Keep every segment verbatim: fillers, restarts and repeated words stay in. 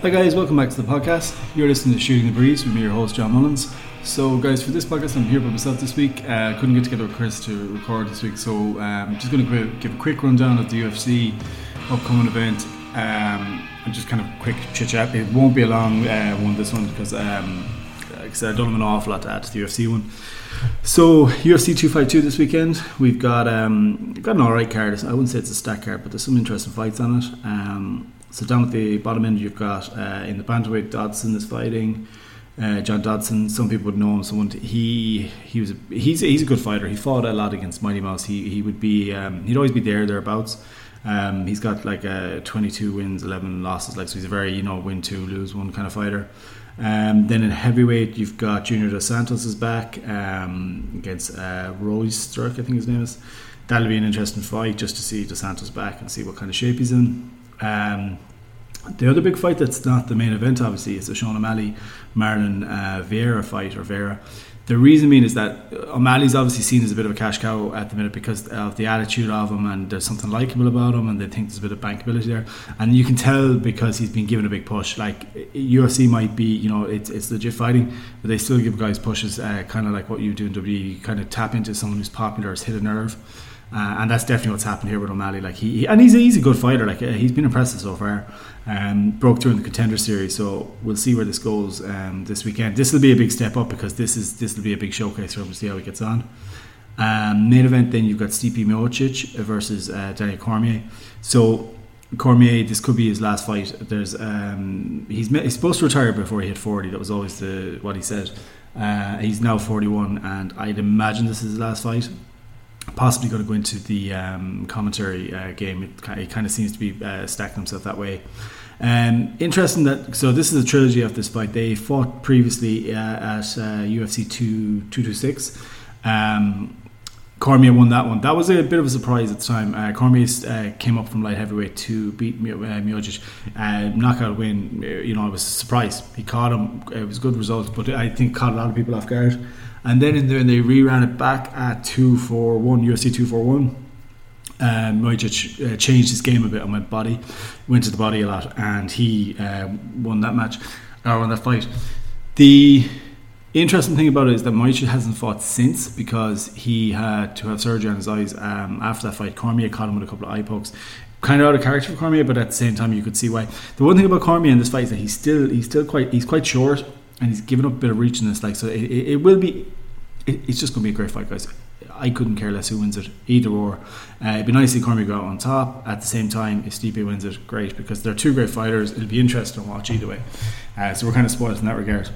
Hi guys, welcome back to the podcast. You're listening to Shooting the Breeze with me, your host, John Mullins. So guys, for this podcast, I'm here by myself this week. Uh, couldn't get together with Chris to record this week, so I'm um, just going to give a quick rundown of the U F C upcoming event um, and just kind of quick chit-chat. It won't be a long uh, one, this one, because um, like I said, I don't have an awful lot to add to the U F C one. So U F C two fifty-two this weekend, we've got um, we've got an alright card. I wouldn't say it's a stack card, but there's some interesting fights on it. Um, So down at the bottom end, you've got uh, in the bantamweight, Dodson is fighting uh, John Dodson. Some people would know him. Someone t- he he was a, he's he's a good fighter. He fought a lot against Mighty Mouse. He he would be um, he'd always be there thereabouts. Um, he's got like a twenty-two wins, eleven losses. Like so, he's a very you know win two, lose one kind of fighter. Um, then in heavyweight, you've got Junior Dos Santos is back um, against uh, Roy Sturk, I think his name is. That'll be an interesting fight just to see Dos Santos back and see what kind of shape he's in. Um, the other big fight that's not the main event, obviously, is the Sean O'Malley, Marlon uh, Vera fight, or Vera. The reason being is that O'Malley's obviously seen as a bit of a cash cow at the minute because of the attitude of him, and there's something likeable about him, and they think there's a bit of bankability there. And you can tell because he's been given a big push. Like, U F C might be, you know, it's it's legit fighting, but they still give guys pushes, uh, kind of like what you do in W W E. You kind of tap into someone who's popular, has hit a nerve. Uh, and that's definitely what's happened here with O'Malley. Like he, he and he's a, he's a good fighter. Like uh, he's been impressive so far. Um, broke through in the Contender Series, so we'll see where this goes um, this weekend. This will be a big step up because this is this will be a big showcase for him to see how he gets on. Um, main event, then you've got Stipe Miocic versus uh, Daniel Cormier. So Cormier, this could be his last fight. There's um, he's, he's supposed to retire before he hit forty. That was always the what he said. Uh, he's now forty-one, and I'd imagine this is his last fight. Possibly going to go into the um, commentary uh, game. It, it kind of seems to be uh, stacking himself that way. Um, interesting that so this is a trilogy of this fight. They fought previously uh, at uh, U F C two twenty-six. Um, Cormier won that one. That was a bit of a surprise at the time. Uh, Cormier uh, came up from light heavyweight to beat Mio- uh, Miocic. Uh, knockout win. You know, I was surprised. He caught him. It was a good result, but I think caught a lot of people off guard. And then in there, and they re-ran it back at two forty-one, U F C two forty-one. Um, Miocic uh, changed his game a bit and went body, went to the body a lot, and he uh, won that match, or won that fight. The interesting thing about it is that Miocic hasn't fought since because he had to have surgery on his eyes um, after that fight. Cormier caught him with a couple of eye pokes. Kind of out of character for Cormier, but at the same time, you could see why. The one thing about Cormier in this fight is that he's still he's still quite he's quite short. And he's given up a bit of reach in this, like so. It, it, it will be. It, it's just going to be a great fight, guys. I couldn't care less who wins it, either or. Uh, it'd be nice to see Cormier go out on top. At the same time, if Stipe wins it, great, because they're two great fighters. It'll be interesting to watch either way. Uh, so we're kind of spoiled in that regard.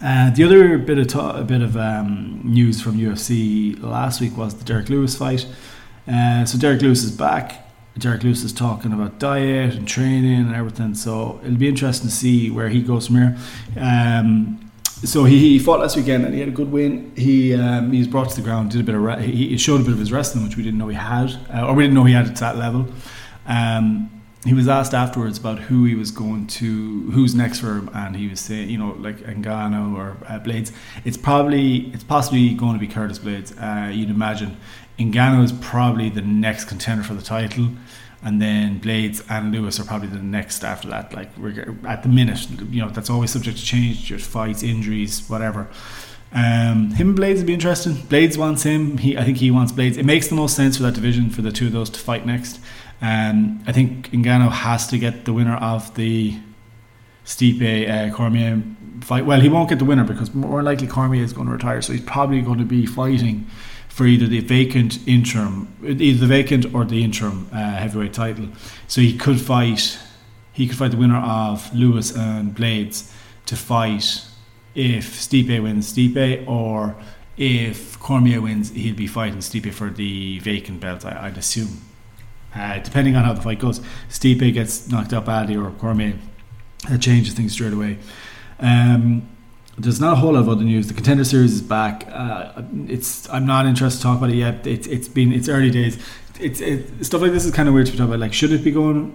Uh, the other bit of ta- a bit of um, news from U F C last week was the Derrick Lewis fight. Uh, so Derrick Lewis is back. Derrick Lewis is talking about diet and training and everything, so it'll be interesting to see where he goes from here. Um, so he, he fought last weekend and he had a good win. He um, he was brought to the ground, did a bit of re- he showed a bit of his wrestling, which we didn't know he had, uh, or we didn't know he had at that level. Um, he was asked afterwards about who he was going to, who's next for him, and he was saying, you know, like Ngannou or uh, Blaydes. It's probably, it's possibly going to be Curtis Blaydes. Uh, you'd imagine. Ngannou is probably the next contender for the title, and then Blaydes and Lewis are probably the next after that. Like at the minute, you know, that's always subject to change, just fights, injuries, whatever. Um, him and Blaydes would be interesting. Blaydes wants him. He, I think he wants Blaydes. It makes the most sense for that division for the two of those to fight next. Um, I think Ngannou has to get the winner of the Stipe uh, Cormier fight. Well, he won't get the winner because more likely Cormier is going to retire, so he's probably going to be fighting for either the vacant interim, either the vacant or the interim uh, heavyweight title. So he could fight, he could fight the winner of Lewis and Blaydes to fight if Stipe wins Stipe, or if Cormier wins, he'll be fighting Stipe for the vacant belt, I, I'd assume. Uh, depending on how the fight goes, Stipe gets knocked out badly or Cormier, that changes things straight away. Um, There's not a whole lot of other news. The Contender Series is back. Uh, it's I'm not interested to talk about it yet. It's it's been it's early days. It's it, stuff like this is kind of weird to be talking about. Like should it be going,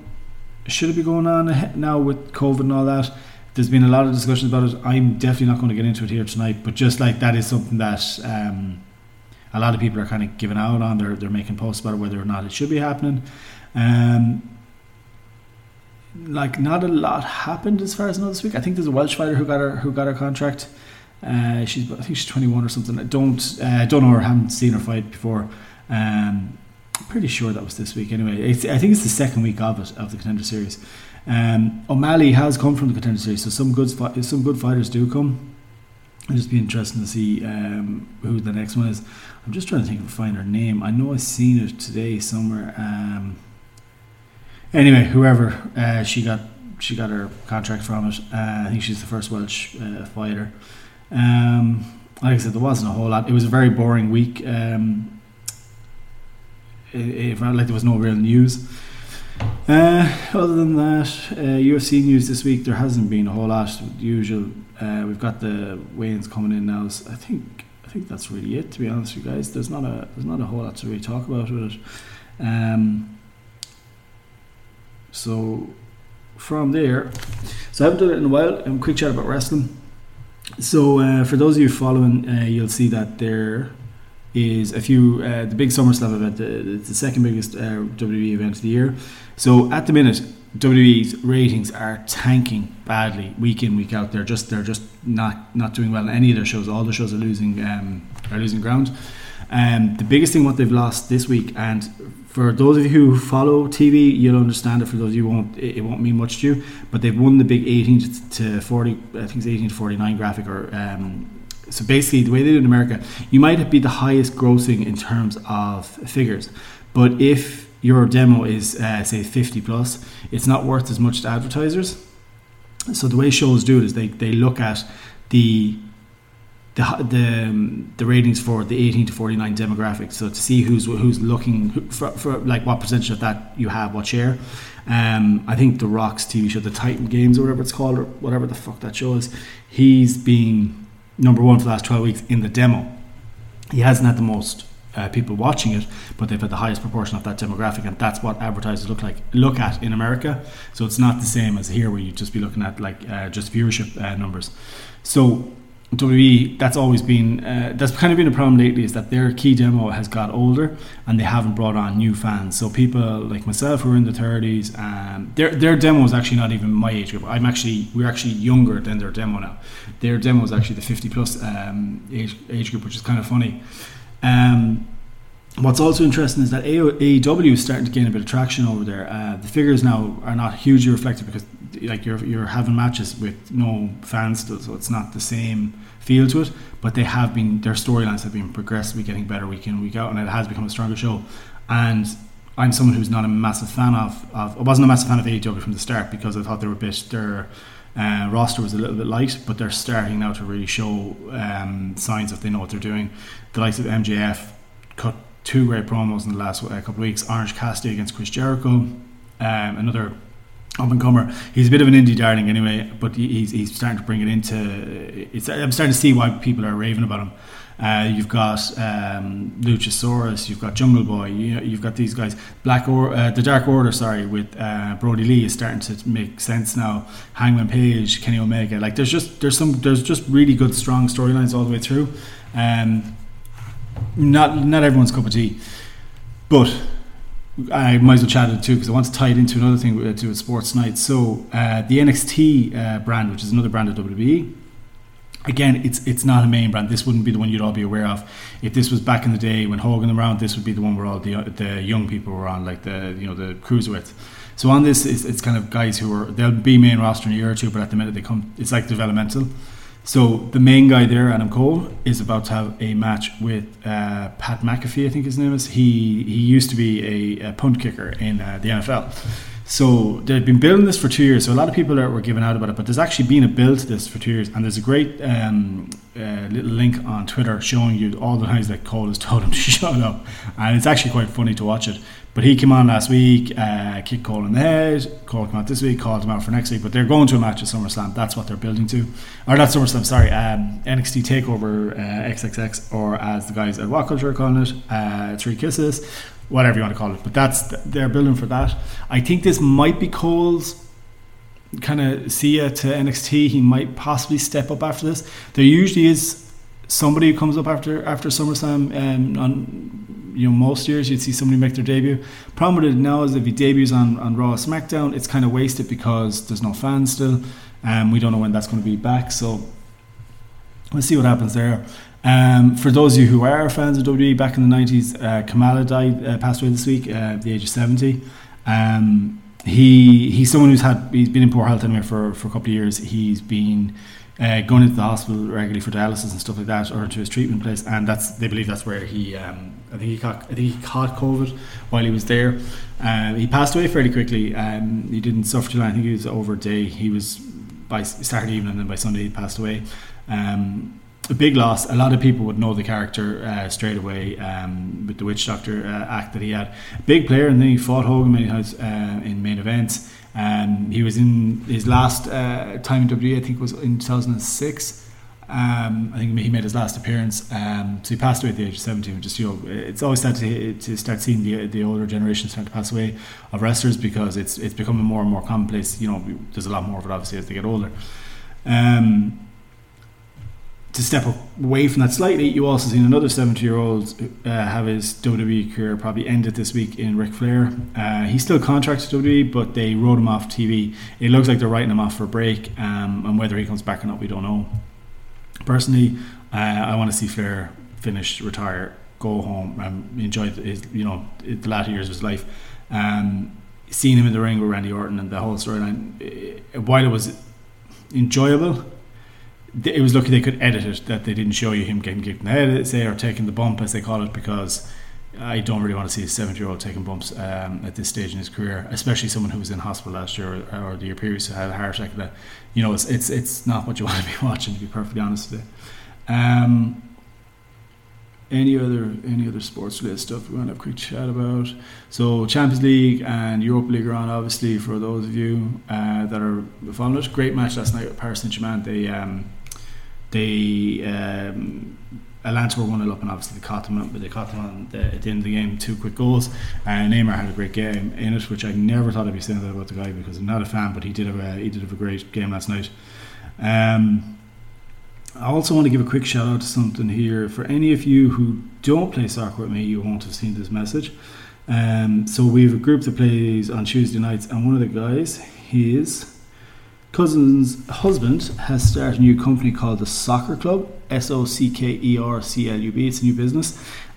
should it be going on now with COVID and all that? There's been a lot of discussions about it. I'm definitely not going to get into it here tonight. But just like that is something that um, a lot of people are kind of giving out on. They're they're making posts about it, whether or not it should be happening. Um, like not a lot happened as far as I know this week. I think there's a Welsh fighter who got her who got her contract. Uh, she's I think she's twenty-one or something. I don't uh, don't know her. Haven't seen her fight before. Um, pretty sure that was this week. Anyway, it's, I think it's the second week of it of the Contender Series. Um, O'Malley has come from the Contender Series, so some good some good fighters do come. It'll just be interesting to see um, who the next one is. I'm just trying to think and find her name. I know I've seen her today somewhere. Um, anyway, whoever uh, she got she got her contract from it. Uh, I think she's the first Welsh uh, fighter. Um, like I said, there wasn't a whole lot. It was a very boring week. Um, it, it felt like there was no real news. Uh, other than that, uh, U F C news this week, there hasn't been a whole lot. The usual. Uh, we've got the weigh-ins coming in now. So I think I think that's really it. To be honest with you guys, there's not a there's not a whole lot to really talk about with it. Um, so from there, so I haven't done it in a while. Um, quick chat about wrestling. So uh, for those of you following, uh, you'll see that there is a few uh, the big SummerSlam event. The, it's the second biggest uh, W W E event of the year. So at the minute, W W E's ratings are tanking badly week in, week out. They're just they're just not, not doing well in any of their shows. All the shows are losing um, are losing ground. Um, the biggest thing what they've lost this week, and for those of you who follow T V, you'll understand it. For those of you who won't, it, it won't mean much to you. But they've won the big eighteen to forty, I think it's eighteen to forty-nine graphic. Or um, so basically, the way they do in America, you might be the highest grossing in terms of figures, but if your demo is, uh, say, fifty plus, it's not worth as much to advertisers. So the way shows do it is they, they look at the the the, um, the ratings for the eighteen to forty-nine demographic. So to see who's who's looking who, for, for like what percentage of that you have, what share. Um, I think The Rock's T V show, the Titan Games or whatever it's called, or whatever the fuck that show is, he's been number one for the last twelve weeks in the demo. He hasn't had the most Uh, people watching it, but they've had the highest proportion of that demographic, and that's what advertisers look like look at in America. So it's not the same as here where you just be looking at like uh, just viewership uh, numbers. So W W E, that's always been uh, that's kind of been a problem lately, is that their key demo has got older and they haven't brought on new fans. So people like myself who are in the thirties, um, their their demo is actually not even my age group. I'm actually we're actually younger than their demo now. Their demo is actually the fifty plus um, age age group, which is kind of funny. Um, what's also interesting is that A E W is starting to gain a bit of traction over there. Uh, the figures now are not hugely reflective because, like, you're you're having matches with no fans still, so it's not the same feel to it. But they have been their storylines have been progressively getting better week in, week out, and it has become a stronger show. And I'm someone who's not a massive fan of, of I wasn't a massive fan of A E W from the start because I thought they were a bit their uh, roster was a little bit light, but they're starting now to really show um, signs that they know what they're doing. The likes of M J F cut two great promos in the last uh, couple of weeks. Orange Cassidy against Chris Jericho, um, another up-and-comer. He's a bit of an indie darling anyway, but he's he's starting to bring it into... It's, I'm starting to see why people are raving about him. Uh, you've got um, Luchasaurus, you've got Jungle Boy, you know, you've got these guys. Black or uh, The Dark Order, sorry, with uh, Brody Lee is starting to make sense now. Hangman Page, Kenny Omega. Like there's just there's some there's just really good strong storylines all the way through. Um, Not not everyone's cup of tea, but I might as well chat it too because I want to tie it into another thing we do at Sports Night. So uh, the N X T uh, brand, which is another brand of W W E, again, it's it's not a main brand. This wouldn't be the one you'd all be aware of. If this was back in the day when Hogan was around, this would be the one where all the the young people were on, like the you know the cruiserweights. So on this, it's, it's kind of guys who are they'll be main roster in a year or two, but at the minute they come, it's like developmental. So the main guy there, Adam Cole, is about to have a match with uh, Pat McAfee, I think his name is. He he used to be a, a punt kicker in uh, the N F L. So they've been building this for two years. So a lot of people are, were giving out about it, but there's actually been a build to this for two years. And there's a great um, uh, little link on Twitter showing you all the times that Cole has told him to shut up. And it's actually quite funny to watch it. But he came on last week, uh, kicked Cole in the head. Cole came out this week, called him out for next week. But they're going to a match at SummerSlam. That's what they're building to. Or not SummerSlam, sorry. Um, N X T TakeOver uh, triple X, or as the guys at What Culture are calling it, uh, Three Kisses, whatever you want to call it. But that's they're building for that. I think this might be Cole's kind of see it to N X T. He might possibly step up after this. There usually is somebody who comes up after, after SummerSlam um, on... you know, most years you'd see somebody make their debut. Problem with it now is if he debuts on, on Raw or SmackDown, it's kind of wasted because there's no fans still. Um, we don't know when that's going to be back, so we'll see what happens there. Um, for those of you who are fans of W W E, back in the nineties, uh, Kamala died, uh, passed away this week uh, at the age of seventy. Um, he he's someone who's had he's been in poor health anyway for, for a couple of years. He's been uh, going into the hospital regularly for dialysis and stuff like that, or to his treatment place, and that's they believe that's where he. Um, I think he caught I think he caught COVID while he was there. Um, he passed away fairly quickly. Um, he didn't suffer too long. I think he was over a day. He was by Saturday evening, and then by Sunday he passed away. Um, A big loss. A lot of people would know the character uh, straight away um, with the Witch Doctor uh, act that he had. Big player, and then he fought Hogan many times uh, in main events. Um, he was in his last uh, time in W W E, I think, was in two thousand six. Um, I think he made his last appearance. Um, so he passed away at the age of seventeen. Which is, you know, it's always sad to, to start seeing the the older generation start to pass away of wrestlers because it's it's becoming more and more commonplace. You know, there's a lot more of it obviously as they get older. Um. To step away from that slightly, you also seen another seventy-year-old uh, have his W W E career probably ended this week in Ric Flair. Uh, he's still contracted to W W E, but they wrote him off T V. It looks like they're writing him off for a break, um, and whether he comes back or not, we don't know. Personally, uh, I want to see Flair finish, retire, go home, um, enjoy his, you know, the latter years of his life. Um, seeing him in the ring with Randy Orton and the whole storyline, while it was enjoyable, it was lucky they could edit it, that they didn't show you him getting kicked in the head, say, or taking the bump, as they call it, because I don't really want to see a seventy-year-old taking bumps um, at this stage in his career, especially someone who was in hospital last year or, or the year previous who had a heart attack. That, you know, it's, it's it's not what you want to be watching, to be perfectly honest today. Um, any other any other sports-related stuff we want to have a quick chat about? So Champions League and Europa League are on, obviously, for those of you uh, that are following it. Great match last night with Paris Saint-Germain. They... Um, They um, Atlanta were one nil up, and obviously they caught them up, but they caught them on the, at the end of the game, two quick goals. And uh, Neymar had a great game in it, which I never thought I'd be saying that about the guy because I'm not a fan, but he did have a he did have a great game last night. Um, I also want to give a quick shout out to something here for any of you who don't play soccer with me. You won't have seen this message. Um, so we have a group that plays on Tuesday nights, and one of the guys, his cousin's husband has started a new company called the SOCKERCLUB, S O C K E R C L U B. It's a new business,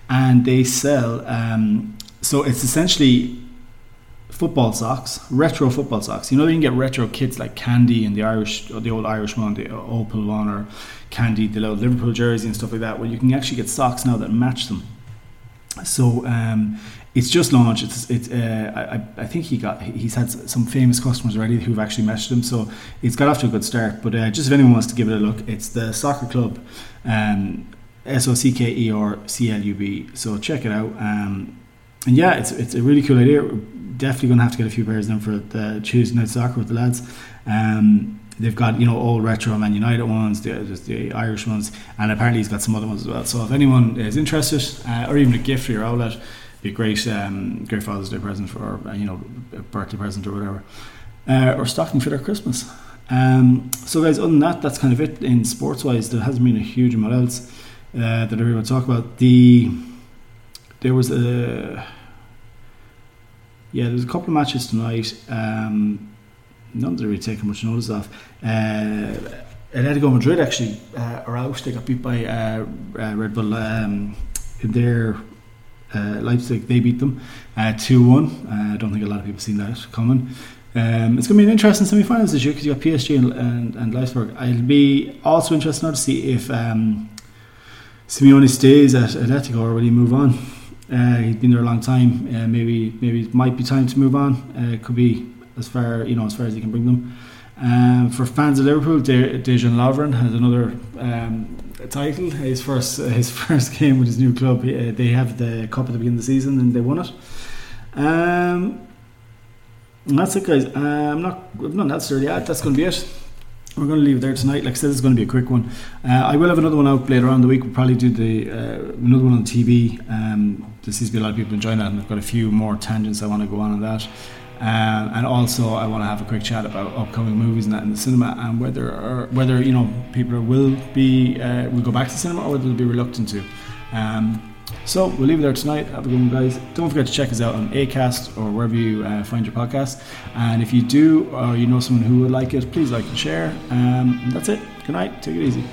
and they sell um, so it's essentially football socks, retro football socks. You know, you can get retro kits like Candy and the Irish, or the old Irish one, the Opal one, or Candy, the old Liverpool jersey and stuff like that. Well, you can actually get socks now that match them. So um, it's just launched. It's it's. Uh, I I think he got he's had some famous customers already who've actually messaged him. So it's got off to a good start. But uh, just if anyone wants to give it a look, it's the SOCKERCLUB, um, S O C K E R C L U B. So check it out. Um, and yeah, it's it's a really cool idea. We're definitely going to have to get a few pairs in for the Tuesday night soccer with the lads. Um, They've got, you know, old retro Man United ones, the, the Irish ones, and apparently he's got some other ones as well. So if anyone is interested, uh, or even a gift for your outlet, it'd be a great, um, great Father's Day present for, or, you know, a birthday present or whatever, uh, or stocking for their Christmas. Um, so guys, other than that, that's kind of it in sports-wise. There hasn't been a huge amount else uh, that I really want to talk about. The there was a yeah, there was a couple of matches tonight. Um, None that really taken much notice of. Uh, Atletico Madrid actually uh, are out. They got beat by uh, uh, Red Bull um, in their uh, Leipzig. They beat them two one. Uh, I don't think a lot of people seen that coming. Um, it's going to be an interesting semi-finals this year because you got P S G and, and, and Leipzig. It'll be also interesting to see if um, Simeone stays at Atletico or will he move on. Uh, he's been there a long time. Uh, maybe maybe it might be time to move on. Uh, it could be. As far you know, as far as you can bring them. Um, for fans of Liverpool, De- Dejan Lovren has another um, title. His first, uh, his first game with his new club. He, uh, they have the cup at the beginning of the season, and they won it. Um, and that's it, guys. Uh, I'm not, I'm not necessarily. Yeah, that's going to be it. We're going to leave it there tonight. Like I said, it's going to be a quick one. Uh, I will have another one out later on in the week. We'll probably do the uh, another one on T V. Um, there seems to be a lot of people enjoying that, and I've got a few more tangents I want to go on on that. Um, and also I want to have a quick chat about upcoming movies and that in the cinema, and whether or whether you know people will be uh, will go back to the cinema or whether they'll be reluctant to. Um, So we'll leave it there tonight. Have a good one, guys. Don't forget to check us out on Acast or wherever you uh, find your podcast. And if you do, or you know someone who would like it, please like and share. Um, that's it. Good night. Take it easy.